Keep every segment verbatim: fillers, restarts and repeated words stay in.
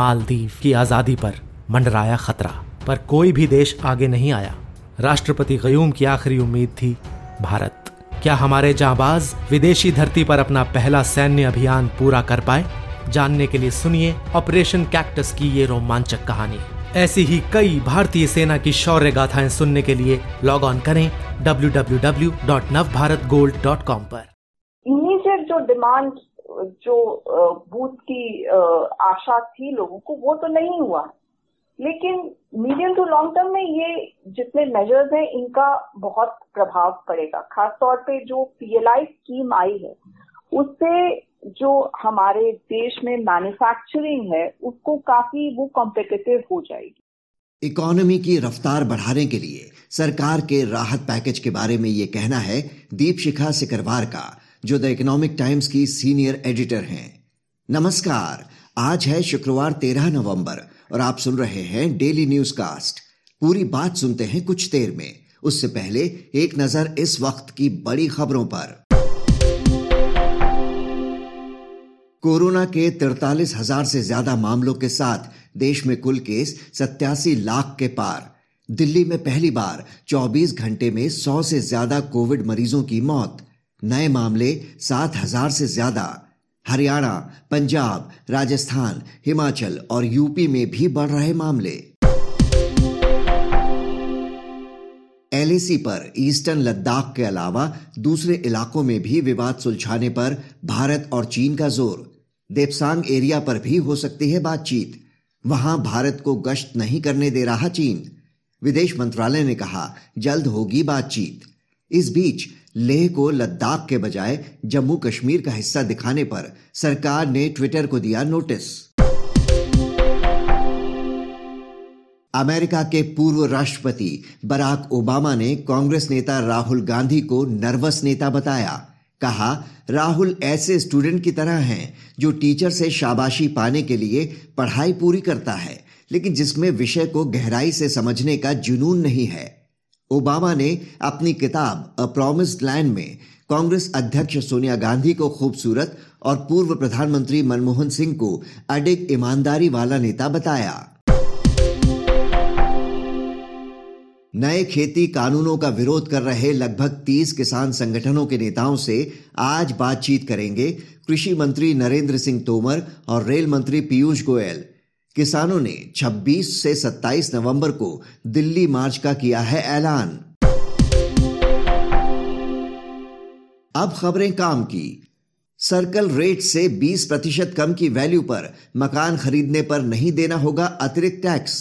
मालदीव की आज़ादी पर मंडराया खतरा, पर कोई भी देश आगे नहीं आया। राष्ट्रपति क़य्यूम की आखिरी उम्मीद थी भारत। क्या हमारे जांबाज विदेशी धरती पर अपना पहला सैन्य अभियान पूरा कर पाए? जानने के लिए सुनिए ऑपरेशन कैक्टस की ये रोमांचक कहानी। ऐसी ही कई भारतीय सेना की शौर्य गाथाएं सुनने के लिए लॉग ऑन करें W W W dot Nav Bharat gold dot com पर। इमीडिएट जो डिमांड, जो भूत की आशा थी लोगों को, वो तो नहीं हुआ, लेकिन मीडियम टू लॉन्ग टर्म में ये जितने मेजर्स हैं इनका बहुत प्रभाव पड़ेगा। खासतौर पे जो पीएलआई स्कीम आई है उससे जो हमारे देश में मैन्युफैक्चरिंग है उसको काफी वो कॉम्पिटिटिव हो जाएगी। इकोनॉमी की रफ्तार बढ़ाने के लिए सरकार के राहत पैकेज के बारे में ये कहना है दीपशिखा सिकरवार का, जो द इकोनॉमिक टाइम्स की सीनियर एडिटर हैं। नमस्कार, आज है शुक्रवार तेरह नवंबर और आप सुन रहे हैं डेली न्यूज कास्ट। पूरी बात सुनते हैं कुछ देर में, उससे पहले एक नजर इस वक्त की बड़ी खबरों पर। कोरोना के तिरतालीस हजार से ज्यादा मामलों के साथ देश में कुल केस सत्तासी लाख के पार। दिल्ली में पहली बार चौबीस घंटे में सौ से ज्यादा कोविड मरीजों की मौत। नए मामले सात हजार से ज्यादा। हरियाणा, पंजाब, राजस्थान, हिमाचल और यूपी में भी बढ़ रहे मामले। एलएसी पर ईस्टर्न लद्दाख के अलावा दूसरे इलाकों में भी विवाद सुलझाने पर भारत और चीन का जोर। देपसांग एरिया पर भी हो सकती है बातचीत, वहां भारत को गश्त नहीं करने दे रहा चीन। विदेश मंत्रालय ने कहा जल्द होगी बातचीत। इस बीच लेह को लद्दाख के बजाय जम्मू कश्मीर का हिस्सा दिखाने पर सरकार ने ट्विटर को दिया नोटिस। अमेरिका के पूर्व राष्ट्रपति बराक ओबामा ने कांग्रेस नेता राहुल गांधी को नर्वस नेता बताया। कहा, राहुल ऐसे स्टूडेंट की तरह हैं जो टीचर से शाबाशी पाने के लिए पढ़ाई पूरी करता है, लेकिन जिसमें विषय को गहराई से समझने का जुनून नहीं है। ओबामा ने अपनी किताब अ प्रॉमिस्ड लैंड में कांग्रेस अध्यक्ष सोनिया गांधी को खूबसूरत और पूर्व प्रधानमंत्री मनमोहन सिंह को अडिग ईमानदारी वाला नेता बताया। नए खेती कानूनों का विरोध कर रहे लगभग तीस किसान संगठनों के नेताओं से आज बातचीत करेंगे कृषि मंत्री नरेंद्र सिंह तोमर और रेल मंत्री पीयूष गोयल। किसानों ने छब्बीस से सत्ताईस नवंबर को दिल्ली मार्च का किया है ऐलान। अब खबरें काम की। सर्कल रेट से बीस प्रतिशत कम की वैल्यू पर मकान खरीदने पर नहीं देना होगा अतिरिक्त टैक्स।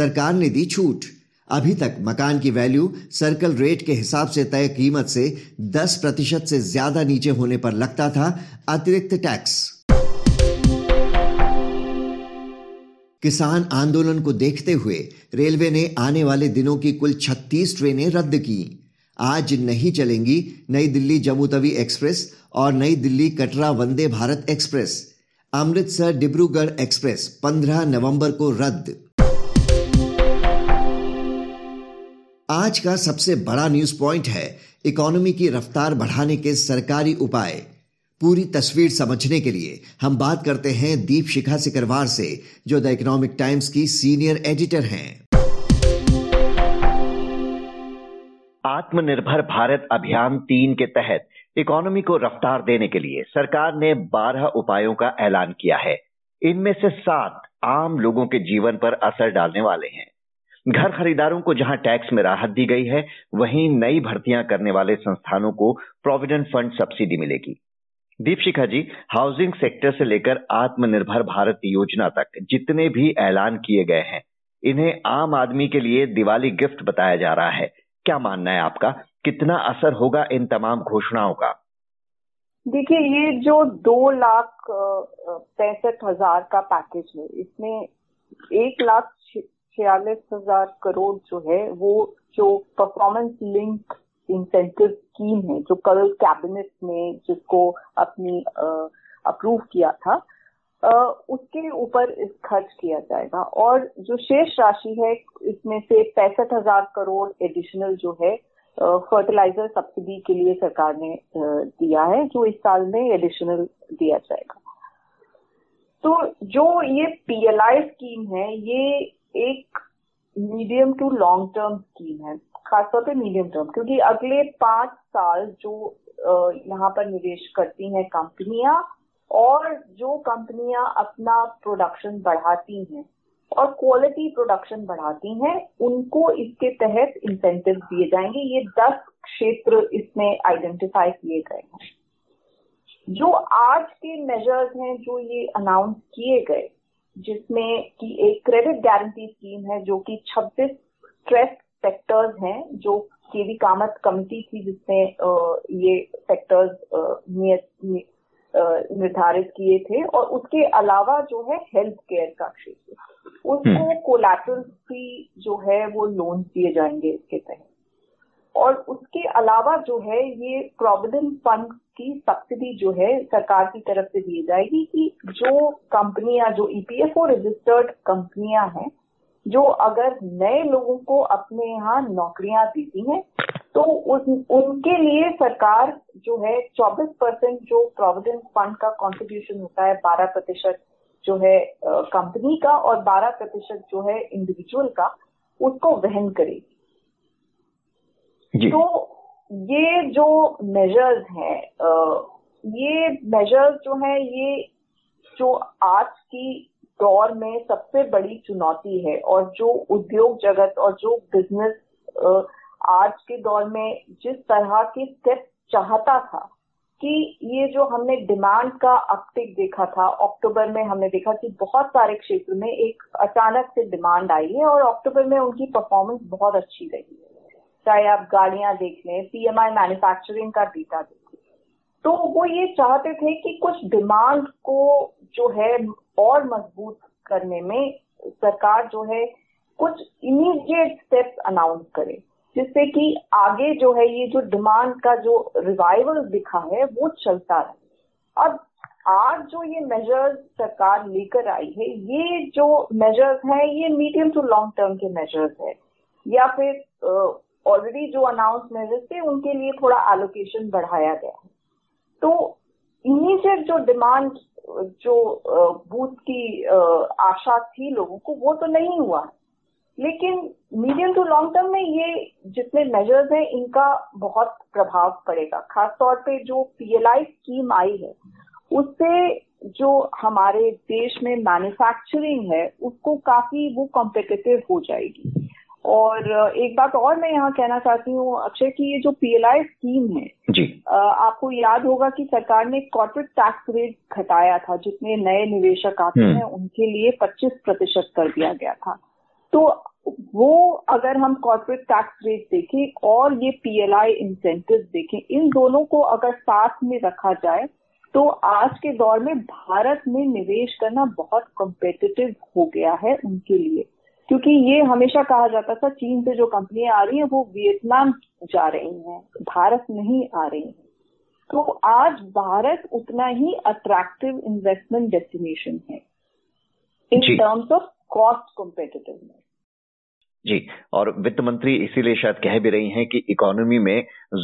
सरकार ने दी छूट। अभी तक मकान की वैल्यू सर्कल रेट के हिसाब से तय कीमत से दस प्रतिशत से ज्यादा नीचे होने पर लगता था अतिरिक्त टैक्स। किसान आंदोलन को देखते हुए रेलवे ने आने वाले दिनों की कुल छत्तीस ट्रेनें रद्द की। आज नहीं चलेंगी नई दिल्ली जम्मू तवी एक्सप्रेस और नई दिल्ली कटरा वंदे भारत एक्सप्रेस। अमृतसर डिब्रूगढ़ एक्सप्रेस पंद्रह नवंबर को रद्द। आज का सबसे बड़ा न्यूज पॉइंट है इकोनॉमी की रफ्तार बढ़ाने के सरकारी उपाय। पूरी तस्वीर समझने के लिए हम बात करते हैं दीपशिखा सिकरवार से, जो द इकोनॉमिक टाइम्स की सीनियर एडिटर हैं। आत्मनिर्भर भारत अभियान तीन के तहत इकोनॉमी को रफ्तार देने के लिए सरकार ने बारह उपायों का ऐलान किया है। इनमें से सात आम लोगों के जीवन पर असर डालने वाले हैं। घर खरीदारों को जहां टैक्स में राहत दी गई है, वहीं नई भर्तियां करने वाले संस्थानों को प्रोविडेंट फंड सब्सिडी मिलेगी। दीपशिखा जी, हाउसिंग सेक्टर से लेकर आत्मनिर्भर भारत योजना तक जितने भी ऐलान किए गए हैं, इन्हें आम आदमी के लिए दिवाली गिफ्ट बताया जा रहा है। क्या मानना है आपका, कितना असर होगा इन तमाम घोषणाओं का? देखिए, ये जो दो लाख पैंसठ हजार का पैकेज है, इसमें एक लाख छियालीस हजार करोड़ जो है वो जो परफॉर्मेंस लिंक इंसेंटिव स्कीम है, जो कल कैबिनेट में जिसको अपनी अप्रूव किया था, आ, उसके ऊपर इस खर्च किया जाएगा। और जो शेष राशि है इसमें से पैंसठ हजार करोड़ एडिशनल जो है फर्टिलाइजर सब्सिडी के लिए सरकार ने आ, दिया है, जो इस साल में एडिशनल दिया जाएगा। तो जो ये पीएलआई स्कीम है ये एक medium to long term scheme है, खासतौर पे मीडियम टर्म, क्योंकि अगले पांच साल जो यहाँ पर निवेश करती हैं कंपनियां और जो कंपनियां अपना प्रोडक्शन बढ़ाती हैं और क्वालिटी प्रोडक्शन बढ़ाती हैं उनको इसके तहत इंसेंटिव दिए जाएंगे। ये दस क्षेत्र इसमें आइडेंटिफाई किए गए हैं। जो आज के मेजर्स हैं जो ये अनाउंस किए गए, जिसमें कि एक क्रेडिट गारंटी स्कीम है जो कि छब्बीस स्ट्रेस सेक्टर्स हैं जो केवी कामत कमिटी थी जिसने ये सेक्टर्स निर्धारित किए थे, और उसके अलावा जो है हेल्थ केयर का क्षेत्र उसको कोलैटरल भी जो है वो लोन दिए जाएंगे इसके तहत, और उसके अलावा जो है ये प्रोविडेंट फंड की सब्सिडी जो है सरकार की तरफ से दी जाएगी कि जो कंपनियां जो ईपीएफओ रजिस्टर्ड कंपनियां हैं जो अगर नए लोगों को अपने यहाँ नौकरियां देती हैं तो उन, उनके लिए सरकार जो है चौबीस परसेंट जो प्रोविडेंट फंड का कंट्रीब्यूशन होता है बारह प्रतिशत जो है कंपनी का और बारह प्रतिशत जो है इंडिविजुअल का उसको वहन करेगी। तो ये जो मेजर्स हैं ये मेजर्स जो है ये जो आज की दौर में सबसे बड़ी चुनौती है और जो उद्योग जगत और जो बिजनेस आज के दौर में जिस तरह के स्टेप चाहता था कि ये जो हमने डिमांड का अपटेक देखा था अक्टूबर में, हमने देखा कि बहुत सारे क्षेत्र में एक अचानक से डिमांड आई है और अक्टूबर में उनकी परफॉर्मेंस बहुत अच्छी रही है, चाहे आप गाड़ियां देख लें, पीएमआई मैन्युफैक्चरिंग का डेटा देख लें। तो वो ये चाहते थे कि कुछ डिमांड को जो है और मजबूत करने में सरकार जो है कुछ इमीडिएट स्टेप्स अनाउंस करे जिससे कि आगे जो है ये जो डिमांड का जो रिवाइवल दिखा है वो चलता रहे। अब आज जो ये मेजर्स सरकार लेकर आई है ये जो मेजर्स हैं ये मीडियम टू लॉन्ग टर्म के मेजर्स है, या फिर ऑलरेडी जो अनाउंस मेजर्स थे उनके लिए थोड़ा एलोकेशन बढ़ाया गया है। तो इमीडिएट जो डिमांड जो बूस्ट की आशा थी लोगों को वो तो नहीं हुआ, लेकिन मीडियम टू लॉन्ग टर्म में ये जितने मेजर्स हैं इनका बहुत प्रभाव पड़ेगा। खासतौर पे जो पीएलआई स्कीम आई है उससे जो हमारे देश में मैन्युफैक्चरिंग है उसको काफी वो कॉम्पिटिटिव हो जाएगी। और एक बात और मैं यहाँ कहना चाहती हूँ अक्षय कि ये जो पीएलआई स्कीम है जी। आपको याद होगा कि सरकार ने कॉर्पोरेट टैक्स रेट घटाया था, जितने नए निवेशक आते हैं उनके लिए पच्चीस प्रतिशत कर दिया गया था। तो वो अगर हम कॉर्पोरेट टैक्स रेट देखें और ये पीएलआई इंसेंटिव देखें, इन दोनों को अगर साथ में रखा जाए तो आज के दौर में भारत में निवेश करना बहुत कॉम्पिटिटिव हो गया है उनके लिए, क्योंकि ये हमेशा कहा जाता था चीन से जो कंपनियां आ रही हैं वो वियतनाम जा रही हैं, भारत नहीं आ रही हैं। तो आज भारत उतना ही अट्रैक्टिव इन्वेस्टमेंट डेस्टिनेशन है in terms of cost competitiveness. जी, और वित्त मंत्री इसीलिए शायद कह भी रही हैं कि इकोनॉमी में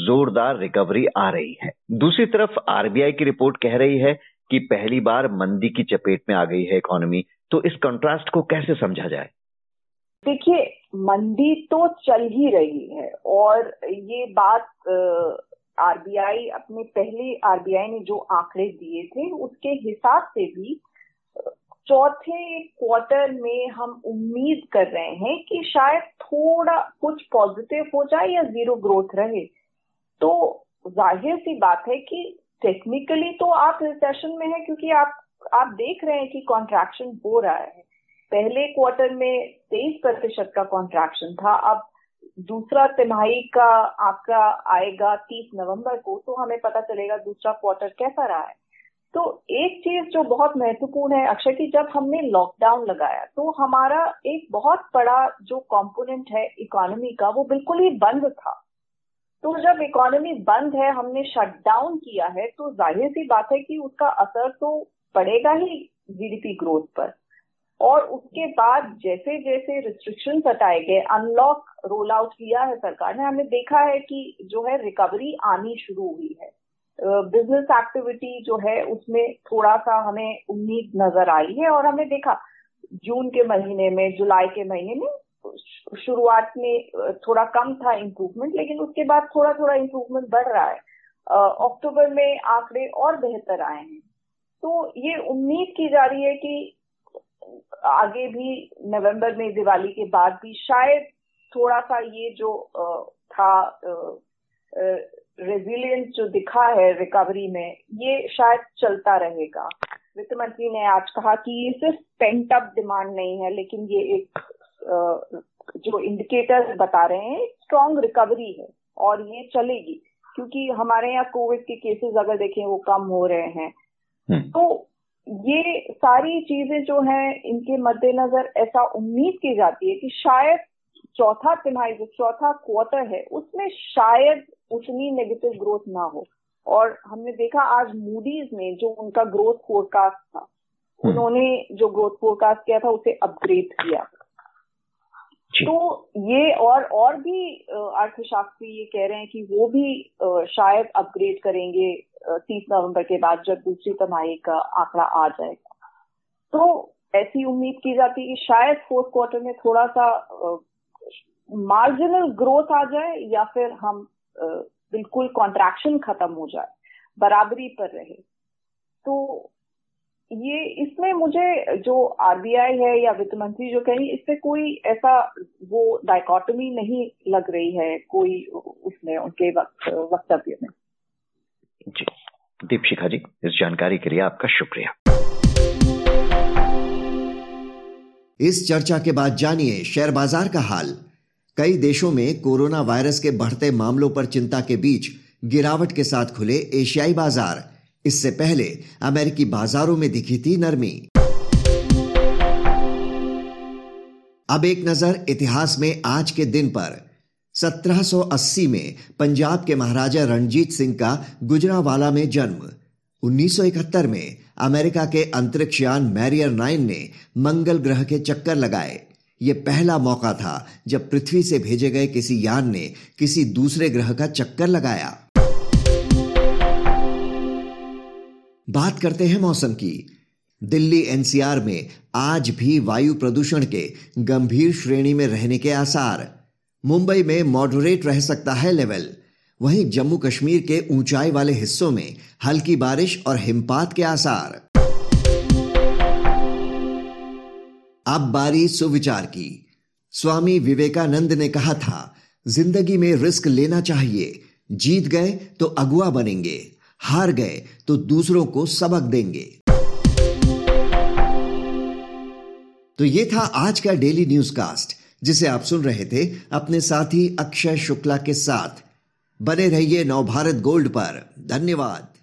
जोरदार रिकवरी आ रही है। दूसरी तरफ आरबीआई की रिपोर्ट कह रही है कि पहली बार मंदी की चपेट में आ गई है इकोनॉमी, तो इस कंट्रास्ट को कैसे समझा जाए? देखिए, मंदी तो चल ही रही है और ये बात आरबीआई अपने पहले आरबीआई ने जो आंकड़े दिए थे उसके हिसाब से भी चौथे क्वार्टर में हम उम्मीद कर रहे हैं कि शायद थोड़ा कुछ पॉजिटिव हो जाए या जीरो ग्रोथ रहे। तो जाहिर सी बात है कि टेक्निकली तो आप रिसेशन में है, क्योंकि आप आप देख रहे हैं कि कॉन्ट्रैक्शन हो रहा है। पहले क्वार्टर में तेईस प्रतिशत का कॉन्ट्रैक्शन था, अब दूसरा तिमाही का आपका आएगा तीस नवंबर को, तो हमें पता चलेगा दूसरा क्वार्टर कैसा रहा है। तो एक चीज जो बहुत महत्वपूर्ण है अक्षय की, जब हमने लॉकडाउन लगाया तो हमारा एक बहुत बड़ा जो कंपोनेंट है इकोनॉमी का वो बिल्कुल ही बंद था। तो जब इकोनॉमी बंद है, हमने शटडाउन किया है, तो जाहिर सी बात है कि उसका असर तो पड़ेगा ही जीडीपी ग्रोथ पर। और उसके बाद जैसे जैसे रिस्ट्रिक्शन हटाए गए, अनलॉक रोल आउट किया है सरकार ने, हमने देखा है कि जो है रिकवरी आनी शुरू हुई है। बिजनेस एक्टिविटी जो है उसमें थोड़ा सा हमें उम्मीद नजर आई है। और हमने देखा जून के महीने में, जुलाई के महीने में शुरुआत में थोड़ा कम था इम्प्रूवमेंट, लेकिन उसके बाद थोड़ा थोड़ा इम्प्रूवमेंट बढ़ रहा है। अक्टूबर में आंकड़े और बेहतर आए हैं, तो ये उम्मीद की जा रही है कि आगे भी नवंबर में दिवाली के बाद भी शायद थोड़ा सा ये जो था रेजिलियंस जो दिखा है रिकवरी में, ये शायद चलता रहेगा। वित्त मंत्री ने आज कहा कि ये सिर्फ पेंट अप डिमांड नहीं है, लेकिन ये एक जो इंडिकेटर्स बता रहे हैं स्ट्रांग रिकवरी है और ये चलेगी, क्योंकि हमारे यहाँ कोविड के केसेस अगर देखें वो कम हो रहे हैं। hmm. तो ये सारी चीजें जो हैं इनके मद्देनजर ऐसा उम्मीद की जाती है कि शायद चौथा तिमाही जो चौथा क्वार्टर है उसमें शायद उतनी नेगेटिव ग्रोथ ना हो। और हमने देखा आज मूडीज ने जो उनका ग्रोथ फोरकास्ट था, उन्होंने जो ग्रोथ फोरकास्ट किया था उसे अपग्रेड किया। तो ये और और भी अर्थशास्त्री ये कह रहे हैं कि वो भी शायद अपग्रेड करेंगे तीस नवंबर के बाद, जब दूसरी तिमाही का आंकड़ा आ जाएगा। तो ऐसी उम्मीद की जाती है कि शायद फोर्थ क्वार्टर में थोड़ा सा मार्जिनल ग्रोथ आ जाए, या फिर हम बिल्कुल कॉन्ट्रैक्शन खत्म हो जाए, बराबरी पर रहे। तो ये इसमें मुझे जो आरबीआई है या वित्त मंत्री जो कहीं, इसमें कोई ऐसा वो डायकोटमी नहीं लग रही है कोई उसमें उनके वक्तव्य में। जी दीपशिखा जी, इस जानकारी के लिए आपका शुक्रिया। इस चर्चा के बाद जानिए शेयर बाजार का हाल। कई देशों में कोरोना वायरस के बढ़ते मामलों पर चिंता के बीच गिरावट के साथ खुले एशियाई बाजार। इससे पहले अमेरिकी बाजारों में दिखी थी नरमी। अब एक नजर इतिहास में आज के दिन पर। सत्रह सौ अस्सी में पंजाब के महाराजा रणजीत सिंह का गुजरांवाला में जन्म। उन्नीस सौ इकहत्तर में अमेरिका के अंतरिक्ष यान मैरिनर नौ ने मंगल ग्रह के चक्कर लगाए। यह पहला मौका था जब पृथ्वी से भेजे गए किसी यान ने किसी दूसरे ग्रह का चक्कर लगाया। बात करते हैं मौसम की। दिल्ली एनसीआर में आज भी वायु प्रदूषण के गंभीर श्रेणी में रहने के आसार। मुंबई में मॉडरेट रह सकता है लेवल। वहीं जम्मू कश्मीर के ऊंचाई वाले हिस्सों में हल्की बारिश और हिमपात के आसार। अब बारी सुविचार की। स्वामी विवेकानंद ने कहा था, जिंदगी में रिस्क लेना चाहिए। जीत गए तो अगुवा बनेंगे, हार गए तो दूसरों को सबक देंगे। तो ये था आज का डेली न्यूज़कास्ट, जिसे आप सुन रहे थे अपने साथी अक्षय शुक्ला के साथ। बने रहिए नवभारत गोल्ड पर। धन्यवाद।